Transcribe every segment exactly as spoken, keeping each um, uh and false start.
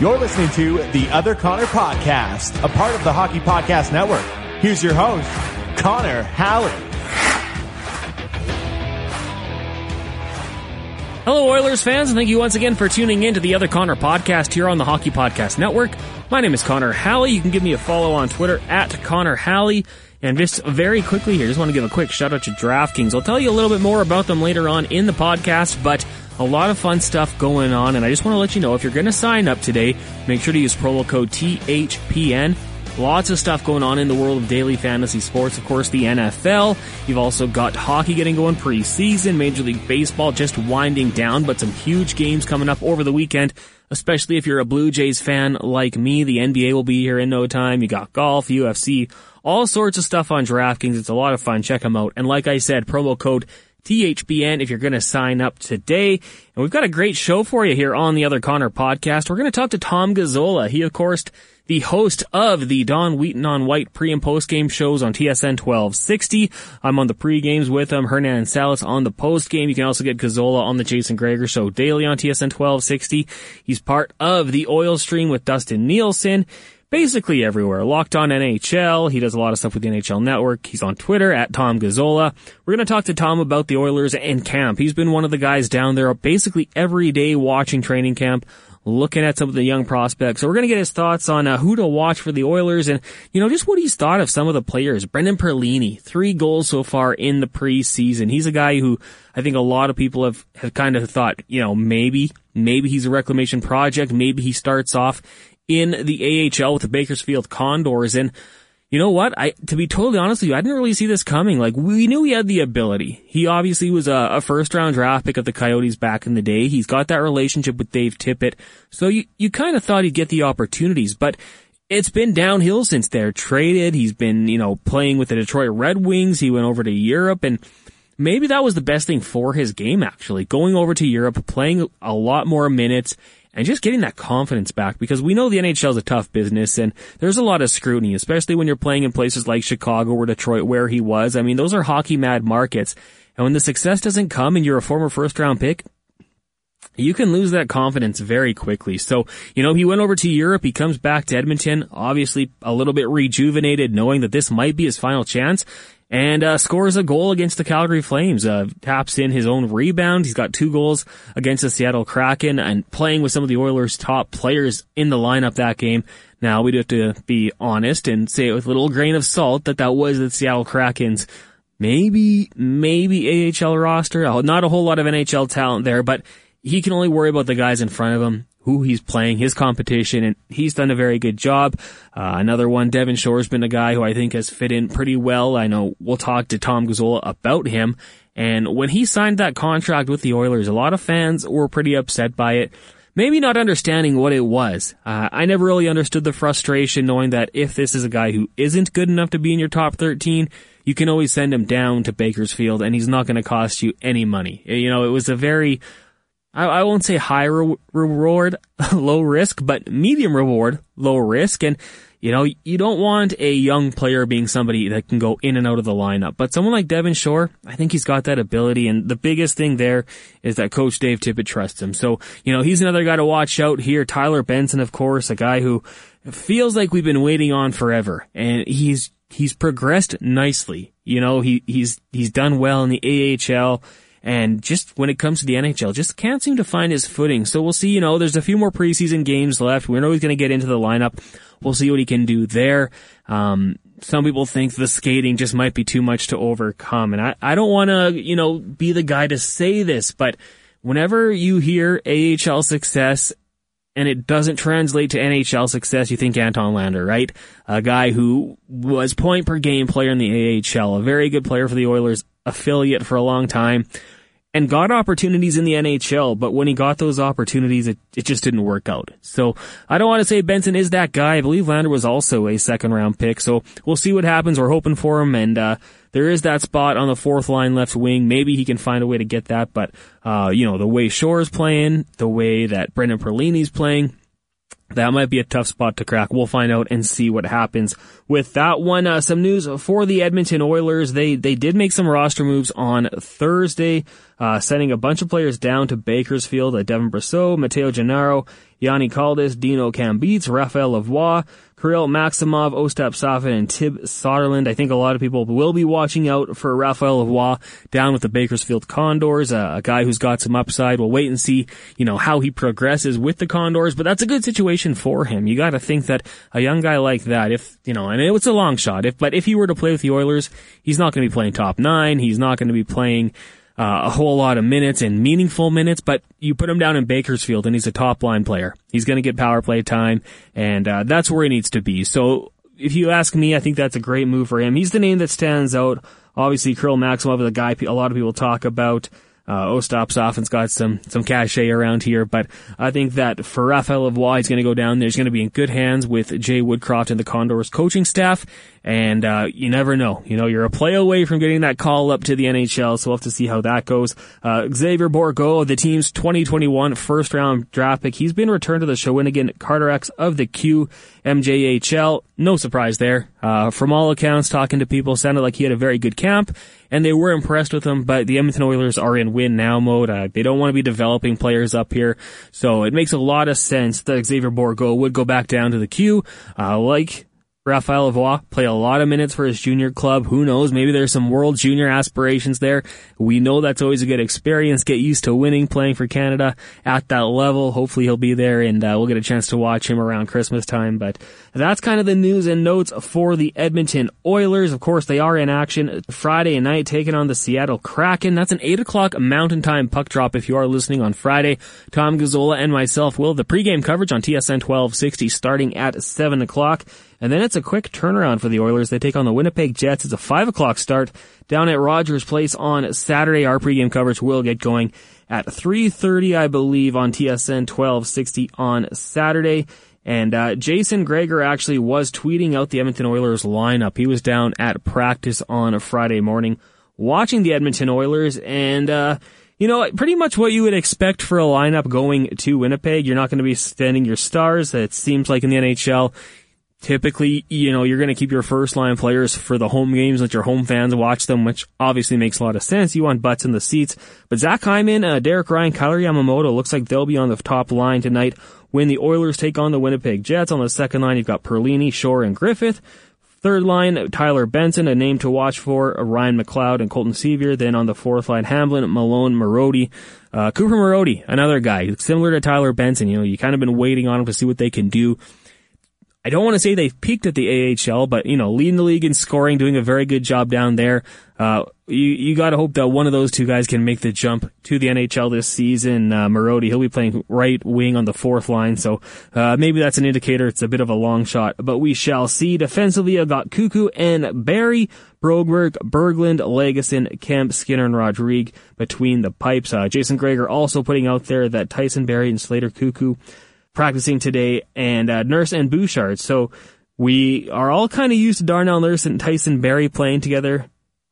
You're listening to The Other Connor Podcast, a part of the Hockey Podcast Network. Here's your host, Connor Halley. Hello, Oilers fans, and thank you once again for tuning in to The Other Connor Podcast here on the Hockey Podcast Network. My name is Connor Halley. You can give me a follow on Twitter, at Connor Halley. And just very quickly here, just want to give a quick shout out to DraftKings. I'll tell you a little bit more about them later on in the podcast, but a lot of fun stuff going on. And I just want to let you know, if you're going to sign up today, make sure to use promo code T H P N. Lots of stuff going on in the world of daily fantasy sports. Of course, the N F L. You've also got hockey getting going preseason, Major League Baseball just winding down, but some huge games coming up over the weekend. Especially if you're a Blue Jays fan like me, the N B A will be here in no time. You got golf, U F C, all sorts of stuff on DraftKings. It's a lot of fun. Check them out. And like I said, promo code T H B N if you're going to sign up today. And we've got a great show for you here on the Other Connor Podcast. We're going to talk to Tom Gazzola. He, of course, the host of the Don Wheaton on White pre- and post-game shows on T S N twelve sixty. I'm on the pre-games with him. Hernan Salas on the post-game. You can also get Gazzola on the Jason Gregor show daily on T S N twelve sixty. He's part of the Oil Stream with Dustin Nielsen. Basically everywhere. Locked on N H L. He does a lot of stuff with the N H L Network. He's on Twitter, at Tom Gazzola. We're going to talk to Tom about the Oilers and camp. He's been one of the guys down there basically every day watching training camp, looking at some of the young prospects. So we're going to get his thoughts on uh, who to watch for the Oilers and, you know, just what he's thought of some of the players. Brendan Perlini, three goals so far in the preseason. He's a guy who I think a lot of people have, have kind of thought, you know, maybe, maybe he's a reclamation project. Maybe he starts off in the A H L with the Bakersfield Condors. And you know what? I, to be totally honest with you, I didn't really see this coming. Like, we knew he had the ability. He obviously was a, a first-round draft pick of the Coyotes back in the day. He's got that relationship with Dave Tippett. So you, you kind of thought he'd get the opportunities, but it's been downhill since they're traded. He's been, you know, playing with the Detroit Red Wings. He went over to Europe, and maybe that was the best thing for his game, actually. Going over to Europe, playing a lot more minutes, and just getting that confidence back, because we know the N H L is a tough business and there's a lot of scrutiny, especially when you're playing in places like Chicago or Detroit where he was. I mean, those are hockey mad markets. And when the success doesn't come and you're a former first round pick, you can lose that confidence very quickly. So, you know, he went over to Europe. He comes back to Edmonton, obviously a little bit rejuvenated, knowing that this might be his final chance. And uh scores a goal against the Calgary Flames, uh taps in his own rebound. He's got two goals against the Seattle Kraken and playing with some of the Oilers' top players in the lineup that game. Now, we do have to be honest and say it with a little grain of salt that that was the Seattle Kraken's maybe, maybe A H L roster. Not a whole lot of N H L talent there, but he can only worry about the guys in front of him, who he's playing, his competition, and he's done a very good job. Uh, another one, Devin Shore, has been a guy who I think has fit in pretty well. I know we'll talk to Tom Gazzola about him. And when he signed that contract with the Oilers, a lot of fans were pretty upset by it, maybe not understanding what it was. Uh, I never really understood the frustration, knowing that if this is a guy who isn't good enough to be in your top thirteen, you can always send him down to Bakersfield, and he's not going to cost you any money. You know, it was a very... I won't say high re- reward, low risk, but medium reward, low risk. And, you know, you don't want a young player being somebody that can go in and out of the lineup. But someone like Devin Shore, I think he's got that ability. And the biggest thing there is that Coach Dave Tippett trusts him. So, you know, he's another guy to watch out here. Tyler Benson, of course, a guy who feels like we've been waiting on forever. And he's he's progressed nicely. You know, he he's he's done well in the A H L. And just when it comes to the N H L, just can't seem to find his footing. So we'll see, you know, there's a few more preseason games left. We're always going to get into the lineup. We'll see what he can do there. Um, some people think the skating just might be too much to overcome. And I, I don't want to, you know, be the guy to say this, but whenever you hear A H L success and it doesn't translate to N H L success, you think Anton Lander, right? A guy who was point-per-game player in the A H L, a very good player for the Oilers affiliate for a long time. and got opportunities in the N H L, but when he got those opportunities, it, it just didn't work out. So I don't want to say Benson is that guy. I believe Lander was also a second-round pick, so we'll see what happens. We're hoping for him, and uh there is that spot on the fourth line left wing. Maybe he can find a way to get that, but uh, you know, the way Shore's playing, the way that Brendan Perlini's playing, that might be a tough spot to crack. We'll find out and see what happens with that one. Uh, some news for the Edmonton Oilers. They they did make some roster moves on Thursday, uh, sending a bunch of players down to Bakersfield. Uh, Devin Brousseau, Matteo Gennaro, Yanni Caldas, Dino Cambeats, Raphael Lavoie, Kirill Maximov, Ostap Safin, and Tib Soderlund. I think a lot of people will be watching out for Raphael Lavoie down with the Bakersfield Condors, uh, a guy who's got some upside. We'll wait and see, you know, how he progresses with the Condors, but that's a good situation for him. You got to think that a young guy like that, if, you know, and it was a long shot, if but if he were to play with the Oilers, he's not going to be playing top nine. He's not going to be playing Uh, a whole lot of minutes and meaningful minutes, but you put him down in Bakersfield and he's a top line player. He's going to get power play time, and uh, that's where he needs to be. So if you ask me, I think that's a great move for him. He's the name that stands out. Obviously, Kirill Maximov is a guy a lot of people talk about. Uh, Ostap Safin's got some, some cachet around here, but I think that for Raphael Lavoie, he's gonna go down there. He's gonna be in good hands with Jay Woodcroft and the Condors coaching staff. And, uh, you never know. You know, you're a play away from getting that call up to the N H L, so we'll have to see how that goes. Uh, Xavier Bourgault, the team's twenty twenty-one first round draft pick, he's been returned to the Shawinigan Carterex of the Q M J H L. No surprise there. Uh, from all accounts, talking to people, sounded like he had a very good camp, and they were impressed with him, but the Edmonton Oilers are in win-now mode. Uh, they don't want to be developing players up here, so it makes a lot of sense that Xavier Bourgault would go back down to the Q. Uh, like Raphael Lavoie, play a lot of minutes for his junior club. Who knows? Maybe there's some world junior aspirations there. We know that's always a good experience. Get used to winning, playing for Canada at that level. Hopefully he'll be there, and uh, we'll get a chance to watch him around Christmas time. But that's kind of the news and notes for the Edmonton Oilers. Of course, they are in action Friday night, taking on the Seattle Kraken. That's an eight o'clock Mountain Time puck drop if you are listening on Friday. Tom Gazzola and myself will have the pregame coverage on T S N twelve sixty starting at seven o'clock. And then it's a quick turnaround for the Oilers. They take on the Winnipeg Jets. It's a five o'clock start down at Rogers Place on Saturday. Our pregame coverage will get going at three thirty, I believe, on T S N twelve sixty on Saturday. And uh Jason Gregor actually was tweeting out the Edmonton Oilers lineup. He was down at practice on a Friday morning watching the Edmonton Oilers, and uh you know, pretty much what you would expect for a lineup going to Winnipeg. You're not going to be standing your stars. It seems like in the N H L, typically, you know, you're going to keep your first-line players for the home games, let your home fans watch them, which obviously makes a lot of sense. You want butts in the seats. But Zach Hyman, uh, Derek Ryan, Kyler Yamamoto, looks like they'll be on the top line tonight when the Oilers take on the Winnipeg Jets. On the second line, you've got Perlini, Shore, and Griffith. Third line, Tyler Benson, a name to watch for, Ryan McLeod and Colton Sevier. Then on the fourth line, Hamblin, Malone, Marody, uh, Cooper Marody, another guy similar to Tyler Benson. You know, you kind of been waiting on him to see what they can do. I don't want to say they've peaked at the A H L, but, you know, leading the league in scoring, doing a very good job down there. Uh, you, you gotta hope that one of those two guys can make the jump to the N H L this season. Uh, Marody, he'll be playing right wing on the fourth line, so, uh, maybe that's an indicator. It's a bit of a long shot, but we shall see. Defensively, I've got Cuckoo and Barrie, Broberg, Berglund, Lagesson, Kemp, Skinner, and Rodrigue between the pipes. Uh, Jason Gregor also putting out there that Tyson Barrie and Slater Cuckoo practicing today, and uh, Nurse and Bouchard. So we are all kind of used to Darnell Nurse and Tyson Barrie playing together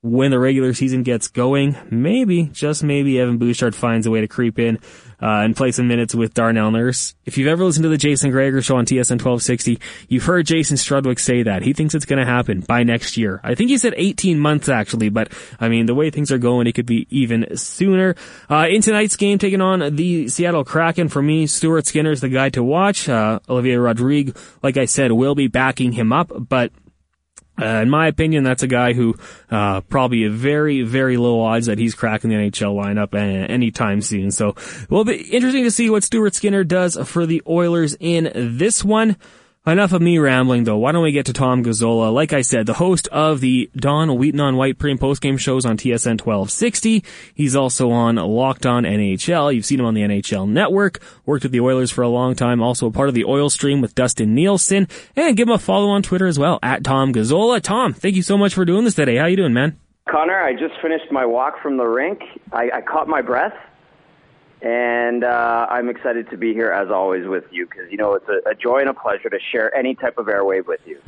when the regular season gets going. Maybe, just maybe, Evan Bouchard finds a way to creep in uh, and play some minutes with Darnell Nurse. If you've ever listened to the Jason Gregor show on T S N twelve sixty, you've heard Jason Strudwick say that. He thinks it's going to happen by next year. I think he said eighteen months, actually, but, I mean, the way things are going, it could be even sooner. Uh, in tonight's game, taking on the Seattle Kraken, for me, Stuart Skinner's the guy to watch. Uh, Olivier Rodrigue, like I said, will be backing him up, but Uh, in my opinion, that's a guy who uh probably a very, very low odds that he's cracking the N H L lineup anytime soon. So it'll be interesting to see what Stuart Skinner does for the Oilers in this one. Enough of me rambling, though. Why don't we get to Tom Gazzola? Like I said, the host of the Don Wheaton on White pre- and post-game shows on T S N twelve sixty. He's also on Locked on N H L. You've seen him on the N H L Network. Worked with the Oilers for a long time. Also a part of the Oil Stream with Dustin Nielsen. And give him a follow on Twitter as well, at Tom Gazzola. Tom, thank you so much for doing this today. How you doing, man? Connor, I just finished my walk from the rink. I, I caught my breath, and uh, I'm excited to be here, as always, with you, because, you know, it's a, a joy and a pleasure to share any type of airwave with you.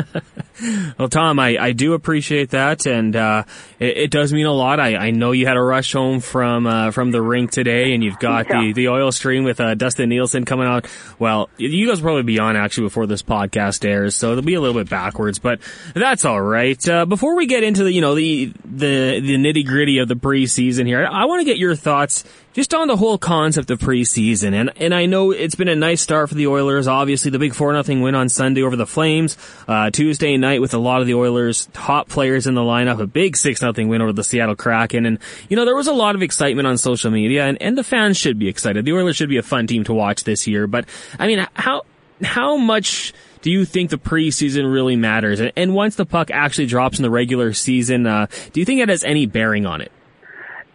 Well, Tom, I, I do appreciate that, and uh, it, it does mean a lot. I, I know you had a rush home from uh, from the rink today, and you've got yeah. the, the Oil Stream with uh, Dustin Nielsen coming out. Well, you guys will probably be on, actually, before this podcast airs, so it'll be a little bit backwards, but that's all right. Uh, before we get into the, you know, the, the, the nitty-gritty of the preseason here, I, I want to get your thoughts just on the whole concept of preseason. And and I know it's been a nice start for the Oilers. Obviously, the big four nothing win on Sunday over the Flames. Uh, Tuesday night with a lot of the Oilers' top players in the lineup, a big six nothing win over the Seattle Kraken. And, you know, there was a lot of excitement on social media, and, and the fans should be excited. The Oilers should be a fun team to watch this year. But, I mean, how how much do you think the preseason really matters? And, and once the puck actually drops in the regular season, uh, do you think it has any bearing on it?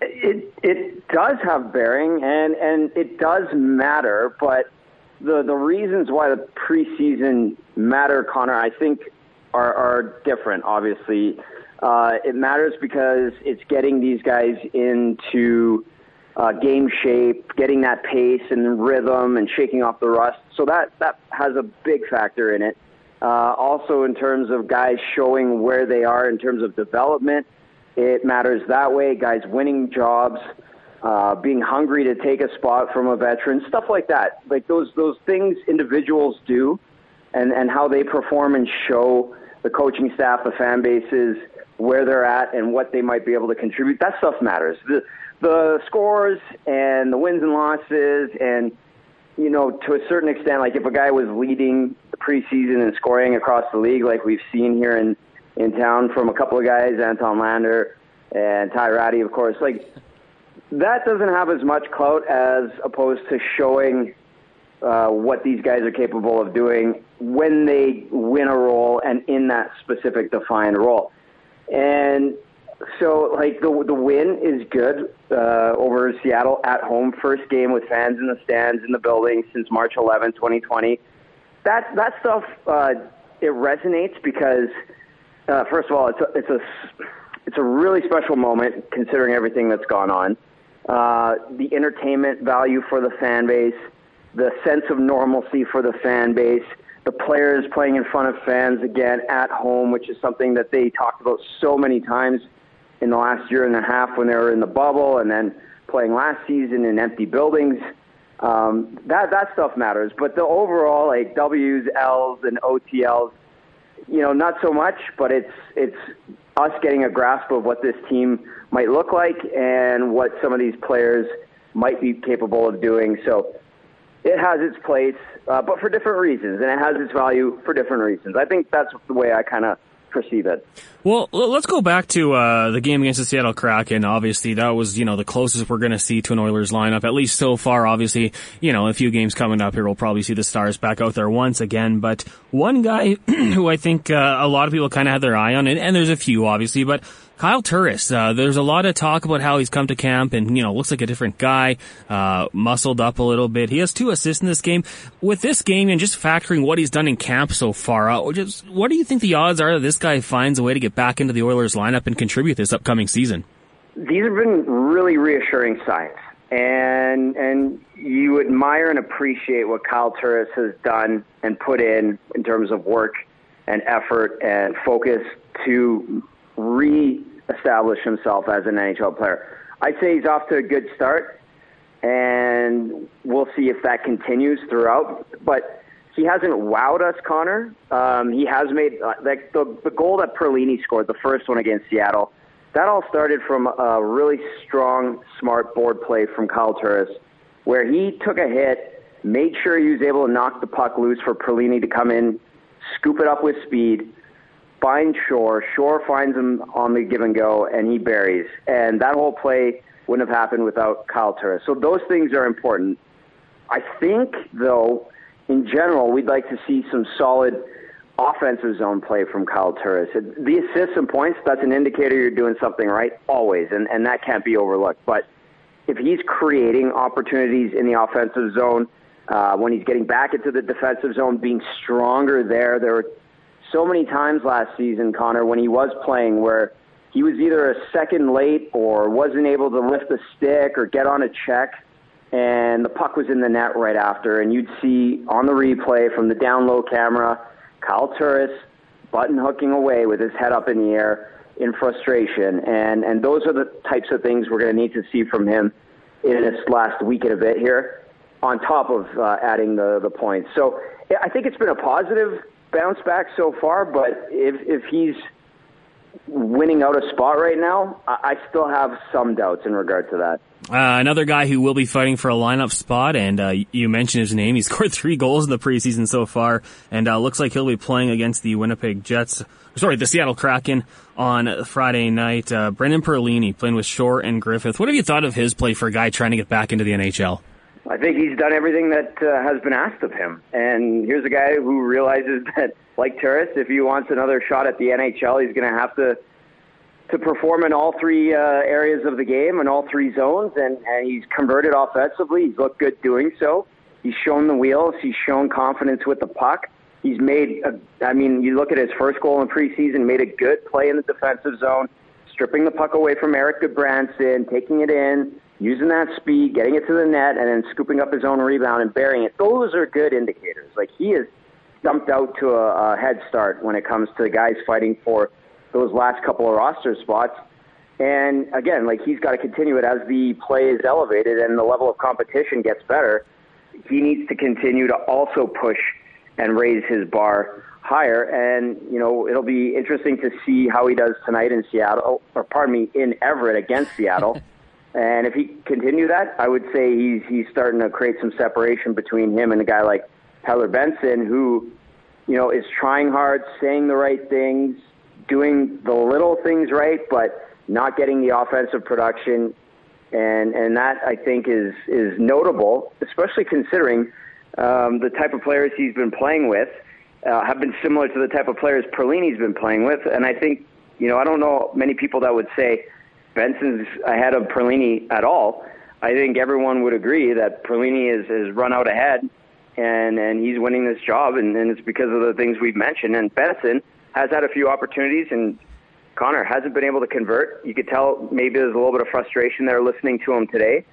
It it does have bearing, and, and it does matter, but the, the reasons why the preseason matter, Connor, I think are, are different, obviously. Uh, it matters because it's getting these guys into uh, game shape, getting that pace and rhythm and shaking off the rust. So that, that has a big factor in it. Uh, also, in terms of guys showing where they are in terms of development, it matters that way. Guys winning jobs, uh, being hungry to take a spot from a veteran, stuff like that. Like those those things individuals do, and, and how they perform and show the coaching staff, the fan bases, where they're at and what they might be able to contribute. That stuff matters. The, the scores and the wins and losses, and, you know, to a certain extent, like if a guy was leading the preseason and scoring across the league, like we've seen here in in town from a couple of guys, Anton Lander and Ty Ratty, of course. Like, that doesn't have as much clout as opposed to showing uh, what these guys are capable of doing when they win a role and in that specific defined role. And so, like, the the win is good uh, over Seattle at home, first game with fans in the stands in the building since March eleventh, twenty twenty. That, that stuff, uh, it resonates because – Uh, first of all, it's a, it's a it's a really special moment considering everything that's gone on. Uh, the entertainment value for the fan base, the sense of normalcy for the fan base, the players playing in front of fans again at home, which is something that they talked about so many times in the last year and a half when they were in the bubble and then playing last season in empty buildings. Um, that that stuff matters, but the overall like W's, L's, and O T L's. You know, not so much, but it's it's us getting a grasp of what this team might look like and what some of these players might be capable of doing. So it has its place, uh, but for different reasons, and it has its value for different reasons. I think that's the way I kind of perceive it. Well, let's go back to uh, the game against the Seattle Kraken. Obviously, that was, you know, the closest we're going to see to an Oilers lineup, at least so far. Obviously, you know, a few games coming up here, we'll probably see the Stars back out there once again. But one guy who I think uh, a lot of people kind of had their eye on, and, and there's a few, obviously, but Kyle Turris, uh, there's a lot of talk about how he's come to camp and, you know, looks like a different guy, uh, muscled up a little bit. He has two assists in this game. With this game and just factoring what he's done in camp so far, uh, just, what do you think the odds are that this guy finds a way to get back into the Oilers lineup and contribute this upcoming season? These have been really reassuring signs. And, and you admire and appreciate what Kyle Turris has done and put in, in terms of work and effort and focus to re- establish himself as an N H L player. I'd say he's off to a good start, and we'll see if that continues throughout. But he hasn't wowed us, Connor. Um, he has made like the, the goal that Perlini scored, the first one against Seattle. That all started from a really strong, smart board play from Kyle Turris, where he took a hit, made sure he was able to knock the puck loose for Perlini to come in, scoop it up with speed, find Shore, Shore finds him on the give and go, and he buries. And that whole play wouldn't have happened without Kyle Turris. So those things are important. I think, though, in general, we'd like to see some solid offensive zone play from Kyle Turris. The assists and points, that's an indicator you're doing something right, always, and, and that can't be overlooked. But if he's creating opportunities in the offensive zone, uh, when he's getting back into the defensive zone, being stronger there, there were so many times last season, Connor, when he was playing where he was either a second late or wasn't able to lift the stick or get on a check, and the puck was in the net right after. And you'd see on the replay from the down-low camera, Kyle Turris button-hooking away with his head up in the air in frustration. And, and those are the types of things we're going to need to see from him in this last week and a bit here, on top of uh, adding the, the points. So I think it's been a positive bounce back so far, but if, if he's winning out a spot right now, I still have some doubts in regard to that. Uh, another guy who will be fighting for a lineup spot, and uh, you mentioned his name. He's scored three goals in the preseason so far, and uh, looks like he'll be playing against the Winnipeg Jets, sorry, the Seattle Kraken on Friday night. Uh, Brendan Perlini playing with Shore and Griffith. What have you thought of his play for a guy trying to get back into the N H L? I think he's done everything that uh, has been asked of him. And here's a guy who realizes that, like Turris, if he wants another shot at the N H L, he's going to have to to perform in all three uh, areas of the game, in all three zones, and, and he's converted offensively. He's looked good doing so. He's shown the wheels. He's shown confidence with the puck. He's made, a, I mean, you look at his first goal in preseason, made a good play in the defensive zone, stripping the puck away from Eric Goodbranson, taking it in, using that speed, getting it to the net, and then scooping up his own rebound and burying it. Those are good indicators. Like, he is dumped out to a, a head start when it comes to the guys fighting for those last couple of roster spots. And, again, like, he's got to continue it as the play is elevated and the level of competition gets better. He needs to continue to also push and raise his bar higher. And, you know, it'll be interesting to see how he does tonight in Seattle, or pardon me, in Everett against Seattle. And if he continue that, I would say he's he's starting to create some separation between him and a guy like Tyler Benson, who, you know, is trying hard, saying the right things, doing the little things right, but not getting the offensive production. And and that, I think, is, is notable, especially considering um, the type of players he's been playing with uh, have been similar to the type of players Perlini's been playing with. And I think, you know, I don't know many people that would say Benson's ahead of Perlini at all. I think everyone would agree that Perlini is, is run out ahead, and, and he's winning this job, and, and it's because of the things we've mentioned. And Benson has had a few opportunities, and Connor hasn't been able to convert. You could tell maybe there's a little bit of frustration there listening to him today,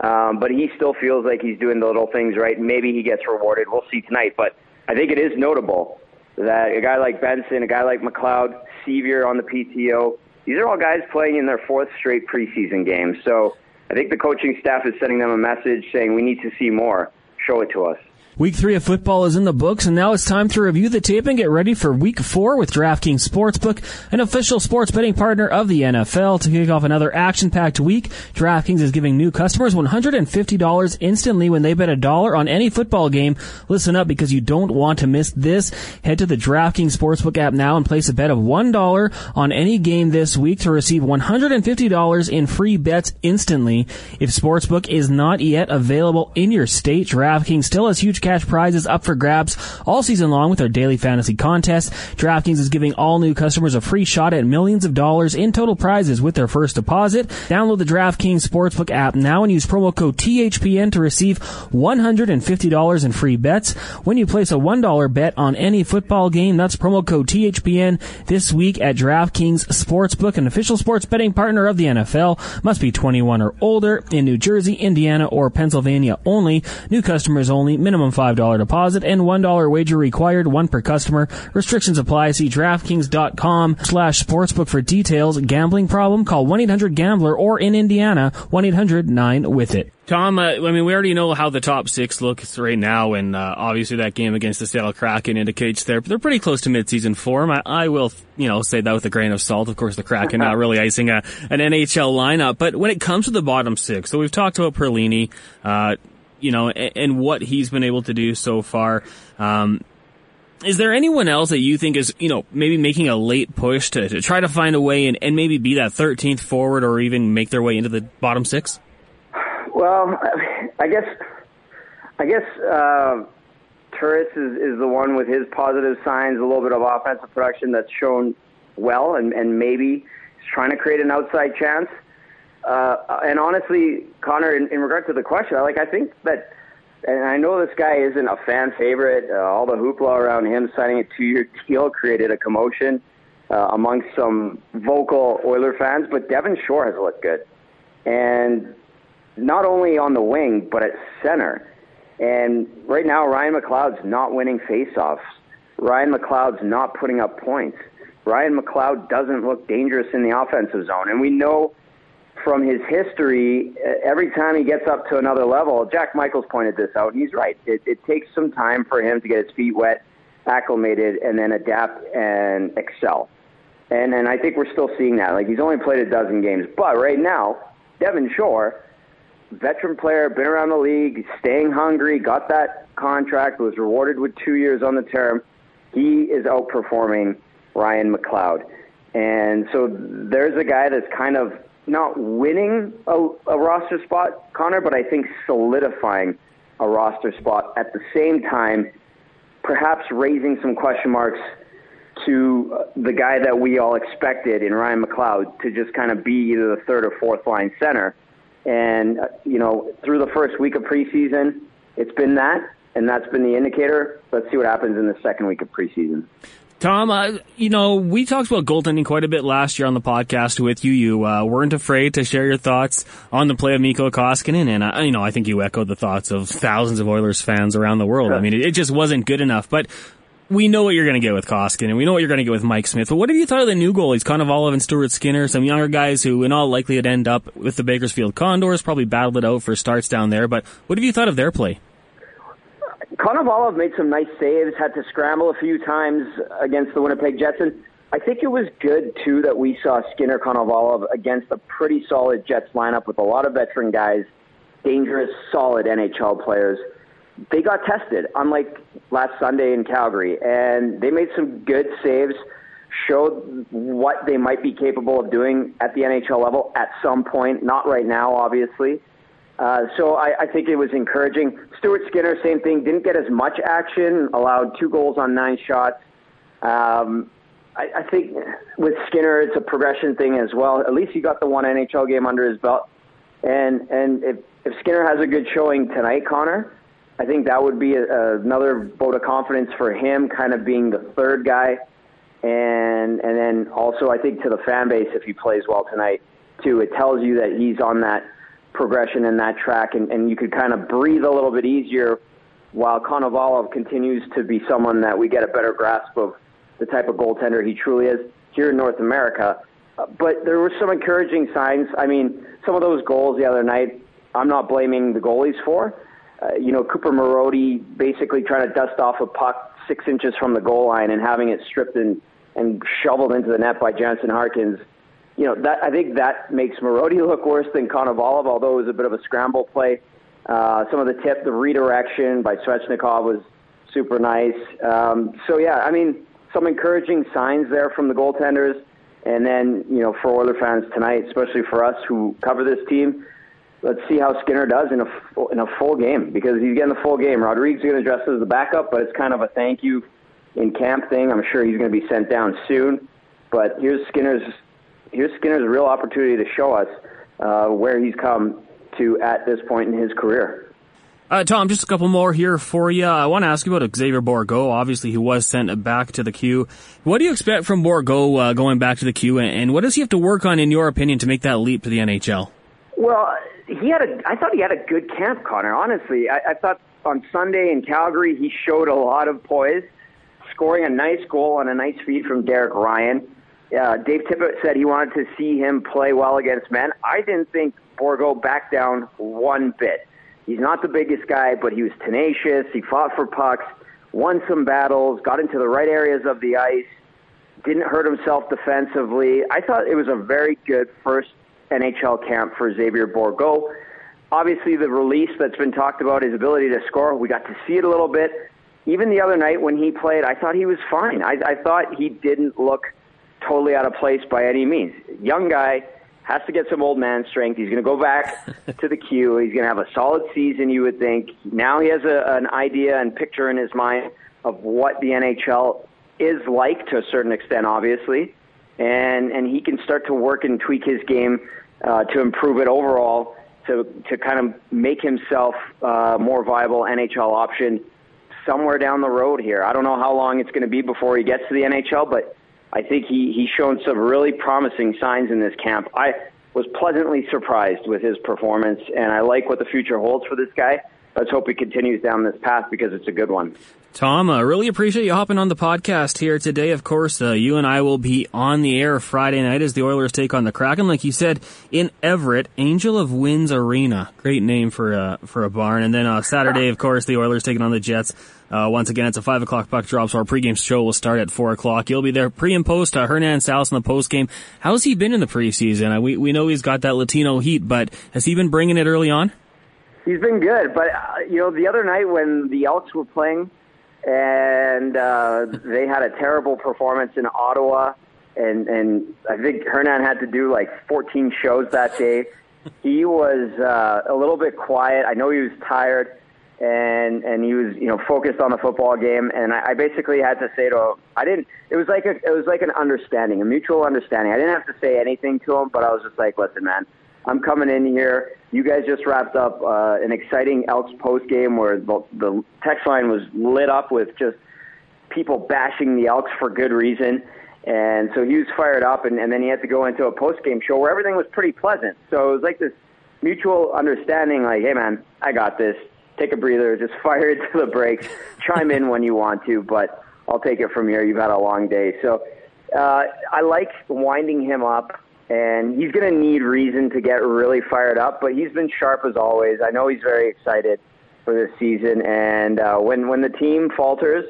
um, but he still feels like he's doing the little things right. Maybe he gets rewarded. We'll see tonight, but I think it is notable that a guy like Benson, a guy like McLeod, Sevier on the P T O, these are all guys playing in their fourth straight preseason game. So I think the coaching staff is sending them a message saying we need to see more. Show it to us. Week three of football is in the books, and now it's time to review the tape and get ready for week four with DraftKings Sportsbook, an official sports betting partner of the N F L. To kick off another action-packed week, DraftKings is giving new customers one hundred fifty dollars instantly when they bet a dollar on any football game. Listen up, because you don't want to miss this. Head to the DraftKings Sportsbook app now and place a bet of one dollar on any game this week to receive one hundred fifty dollars in free bets instantly. If Sportsbook is not yet available in your state, DraftKings still has huge cash prizes up for grabs all season long with our daily fantasy contest. DraftKings is giving all new customers a free shot at millions of dollars in total prizes with their first deposit. Download the DraftKings Sportsbook app now and use promo code T H P N to receive one hundred fifty dollars in free bets when you place a one dollar bet on any football game. That's promo code T H P N this week at DraftKings Sportsbook, an official sports betting partner of the N F L. Must be twenty-one or older in New Jersey, Indiana, or Pennsylvania only. New customers only. Minimum five dollars deposit and one dollar wager required, one per customer. Restrictions apply. See DraftKings.com slash sportsbook for details. Gambling problem? Call one eight hundred gambler or in Indiana, one eight hundred nine with it. Tom, uh, I mean, we already know how the top six looks right now, and uh, obviously that game against the Seattle Kraken indicates they're they're pretty close to midseason form. I, I will, you know, say that with a grain of salt. Of course, the Kraken not really icing a, an N H L lineup, but when it comes to the bottom six, so we've talked about Perlini, uh, you know, and what he's been able to do so far. Um, is there anyone else that you think is, you know, maybe making a late push to, to try to find a way and, and maybe be that thirteenth forward or even make their way into the bottom six? Well, I guess, I guess, uh, Turris is, is the one with his positive signs, a little bit of offensive production that's shown well, and, and maybe is trying to create an outside chance. Uh, and honestly, Connor, in, in regard to the question, like I think that, and I know this guy isn't a fan favorite. Uh, all the hoopla around him signing a two-year deal created a commotion. Uh, uh, amongst some vocal Oiler fans, but Devin Shore has looked good. And not only on the wing, but at center. And right now, Ryan McLeod's not winning faceoffs. Ryan McLeod's not putting up points. Ryan McLeod doesn't look dangerous in the offensive zone. And we know from his history, every time he gets up to another level, Jack Michaels pointed this out, and he's right. It, it takes some time for him to get his feet wet, acclimated, and then adapt and excel. And and I think we're still seeing that. Like, he's only played a dozen games. But right now, Devin Shore, veteran player, been around the league, staying hungry, got that contract, was rewarded with two years on the term. He is outperforming Ryan McLeod. And so there's a guy that's kind of not winning a, a roster spot, Connor, but I think solidifying a roster spot at the same time, perhaps raising some question marks to the guy that we all expected in Ryan McLeod to just kind of be either the third or fourth line center. And, you know, through the first week of preseason, it's been that, and that's been the indicator. Let's see what happens in the second week of preseason. Tom, uh, you know, we talked about goaltending quite a bit last year on the podcast with you. You uh, weren't afraid to share your thoughts on the play of Mikko Koskinen, and, uh, you know, I think you echoed the thoughts of thousands of Oilers fans around the world. Huh. I mean, it, it just wasn't good enough, but we know what you're going to get with Koskinen. We know what you're going to get with Mike Smith. But what have you thought of the new goalies, Konovalov and Stuart Skinner, some younger guys who in all likelihood end up with the Bakersfield Condors, probably battled it out for starts down there. But what have you thought of their play? Konovalov made some nice saves, had to scramble a few times against the Winnipeg Jets. And I think it was good, too, that we saw Skinner Konovalov against a pretty solid Jets lineup with a lot of veteran guys, dangerous, solid N H L players. They got tested, unlike last Sunday in Calgary, and they made some good saves, showed what they might be capable of doing at the N H L level at some point, not right now, obviously. Uh, so I, I think it was encouraging. Stuart Skinner, same thing, didn't get as much action, allowed two goals on nine shots. Um, I, I think with Skinner, it's a progression thing as well. At least he got the one N H L game under his belt. And, and if, if Skinner has a good showing tonight, Connor, I think that would be a, a, another vote of confidence for him, kind of being the third guy. And and then also, I think, to the fan base, if he plays well tonight, too, it tells you that he's on that progression and that track, and, and you could kind of breathe a little bit easier while Konovalov continues to be someone that we get a better grasp of the type of goaltender he truly is here in North America. But there were some encouraging signs. I mean, some of those goals the other night, I'm not blaming the goalies for. Uh, you know, Cooper Marody basically trying to dust off a puck six inches from the goal line and having it stripped and, and shoveled into the net by Jansen Harkins. You know, that I think that makes Marody look worse than Konovalov, although it was a bit of a scramble play. Uh, some of the tip, the redirection by Svechnikov was super nice. Um, so, yeah, I mean, some encouraging signs there from the goaltenders. And then, you know, for Oilers fans tonight, especially for us who cover this team, let's see how Skinner does in a in a full game, because he's getting the full game. Rodriguez's going to dress as the backup, but it's kind of a thank you in camp thing. I'm sure he's going to be sent down soon. But here's Skinner's here's Skinner's real opportunity to show us uh, where he's come to at this point in his career. Uh, Tom, just a couple more here for you. I want to ask you about Xavier Bourgault. Obviously, he was sent back to the queue. What do you expect from Bourgault uh, going back to the queue, and, and what does he have to work on, in your opinion, to make that leap to the N H L? Well, he had a. I thought he had a good camp, Connor. Honestly, I, I thought on Sunday in Calgary he showed a lot of poise, scoring a nice goal on a nice feed from Derek Ryan. Uh, Dave Tippett said he wanted to see him play well against men. I didn't think Bourgault backed down one bit. He's not the biggest guy, but he was tenacious. He fought for pucks, won some battles, got into the right areas of the ice, didn't hurt himself defensively. I thought it was a very good first N H L camp for Xavier Bourgault. Obviously, the release that's been talked about, his ability to score, we got to see it a little bit. Even the other night when he played, I thought he was fine. I, I thought he didn't look totally out of place by any means. Young guy, has to get some old man strength. He's going to go back to the queue. He's going to have a solid season, you would think. Now he has a, an idea and picture in his mind of what the N H L is like to a certain extent, obviously. And and he can start to work and tweak his game uh, to improve it overall, to to kind of make himself a uh, more viable N H L option somewhere down the road here. I don't know how long it's going to be before he gets to the N H L, but I think he, he's shown some really promising signs in this camp. I was pleasantly surprised with his performance, and I like what the future holds for this guy. Let's hope he continues down this path because it's a good one. Tom, I uh, really appreciate you hopping on the podcast here today. Of course, uh, you and I will be on the air Friday night as the Oilers take on the Kraken, like you said, in Everett, Angel of Winds Arena. Great name for, uh, for a barn. And then uh, Saturday, of course, the Oilers taking on the Jets. Uh, once again, it's a five o'clock puck drop, so our pregame show will start at four o'clock. You'll be there pre and post. Uh, Hernan Salas in the postgame. How's he been in the preseason? Uh, we, we know he's got that Latino heat, but has he been bringing it early on? He's been good, but, uh, you know, the other night when the Elks were playing and uh, they had a terrible performance in Ottawa, and, and I think Hernan had to do like fourteen shows that day, he was uh, a little bit quiet. I know he was tired, and, and he was, you know, focused on the football game, and I, I basically had to say to him, I didn't, it was like a, it was like an understanding, a mutual understanding. I didn't have to say anything to him, but I was just like, listen, man, I'm coming in here. You guys just wrapped up uh, an exciting Elks post game where the, the text line was lit up with just people bashing the Elks for good reason. And so he was fired up, and, and then he had to go into a post game show where everything was pretty pleasant. So it was like this mutual understanding, like, hey, man, I got this. Take a breather. Just fire it to the brakes. Chime in when you want to, but I'll take it from here. You've had a long day. So uh, I like winding him up. And he's going to need reason to get really fired up, but he's been sharp as always. I know he's very excited for this season, and uh, when, when the team falters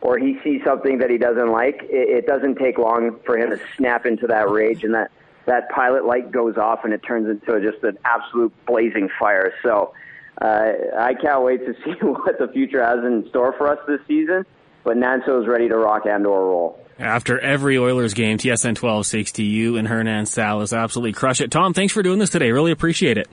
or he sees something that he doesn't like, it, it doesn't take long for him to snap into that rage, and that, that pilot light goes off and it turns into just an absolute blazing fire. So uh, I can't wait to see what the future has in store for us this season, but Nanso is ready to rock and or roll. After every Oilers game, T S N twelve sixty, you and Hernan Salas absolutely crush it. Tom, thanks for doing this today. Really appreciate it.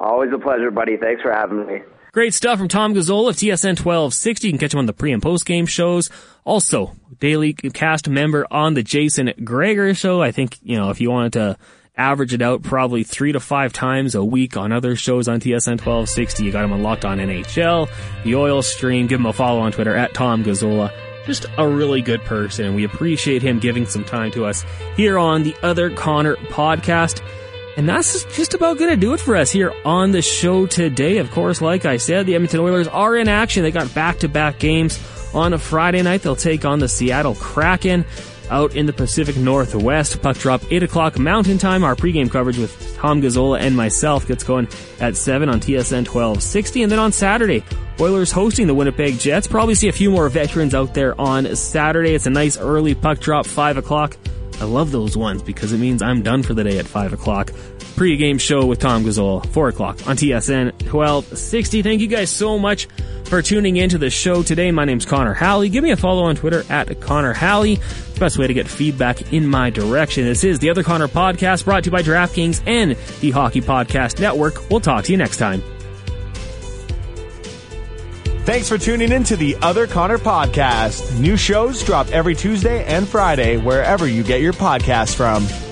Always a pleasure, buddy. Thanks for having me. Great stuff from Tom Gazzola of T S N twelve sixty. You can catch him on the pre- and post-game shows. Also, daily cast member on the Jason Gregor show. I think, you know, if you wanted to average it out, probably three to five times a week on other shows on T S N twelve sixty. You got him on Locked on N H L, the Oil Stream. Give him a follow on Twitter at Tom Gazzola. Just a really good person, and we appreciate him giving some time to us here on the Other Connor podcast. And that's just about going to do it for us here on the show today. Of course, like I said, the Edmonton Oilers are in action. They got back-to-back games on a Friday night. They'll take on the Seattle Kraken out in the Pacific Northwest. Puck drop eight o'clock Mountain Time. Our pregame coverage with Tom Gazzola and myself gets going at seven on T S N twelve sixty. And then on Saturday, Oilers hosting the Winnipeg Jets. Probably see a few more veterans out there on Saturday. It's a nice early puck drop, five o'clock. I love those ones because it means I'm done for the day at five o'clock. Pre-game show with Tom Gazzola, four o'clock on T S N twelve sixty. Thank you guys so much for tuning into the show today. My name's Connor Halley. Give me a follow on Twitter at Connor Halley. It's the best way to get feedback in my direction. This is the Other Connor podcast, brought to you by DraftKings and the Hockey Podcast Network. We'll talk to you next time. Thanks for tuning in to the Other Connor podcast. New shows drop every Tuesday and Friday wherever you get your podcasts from.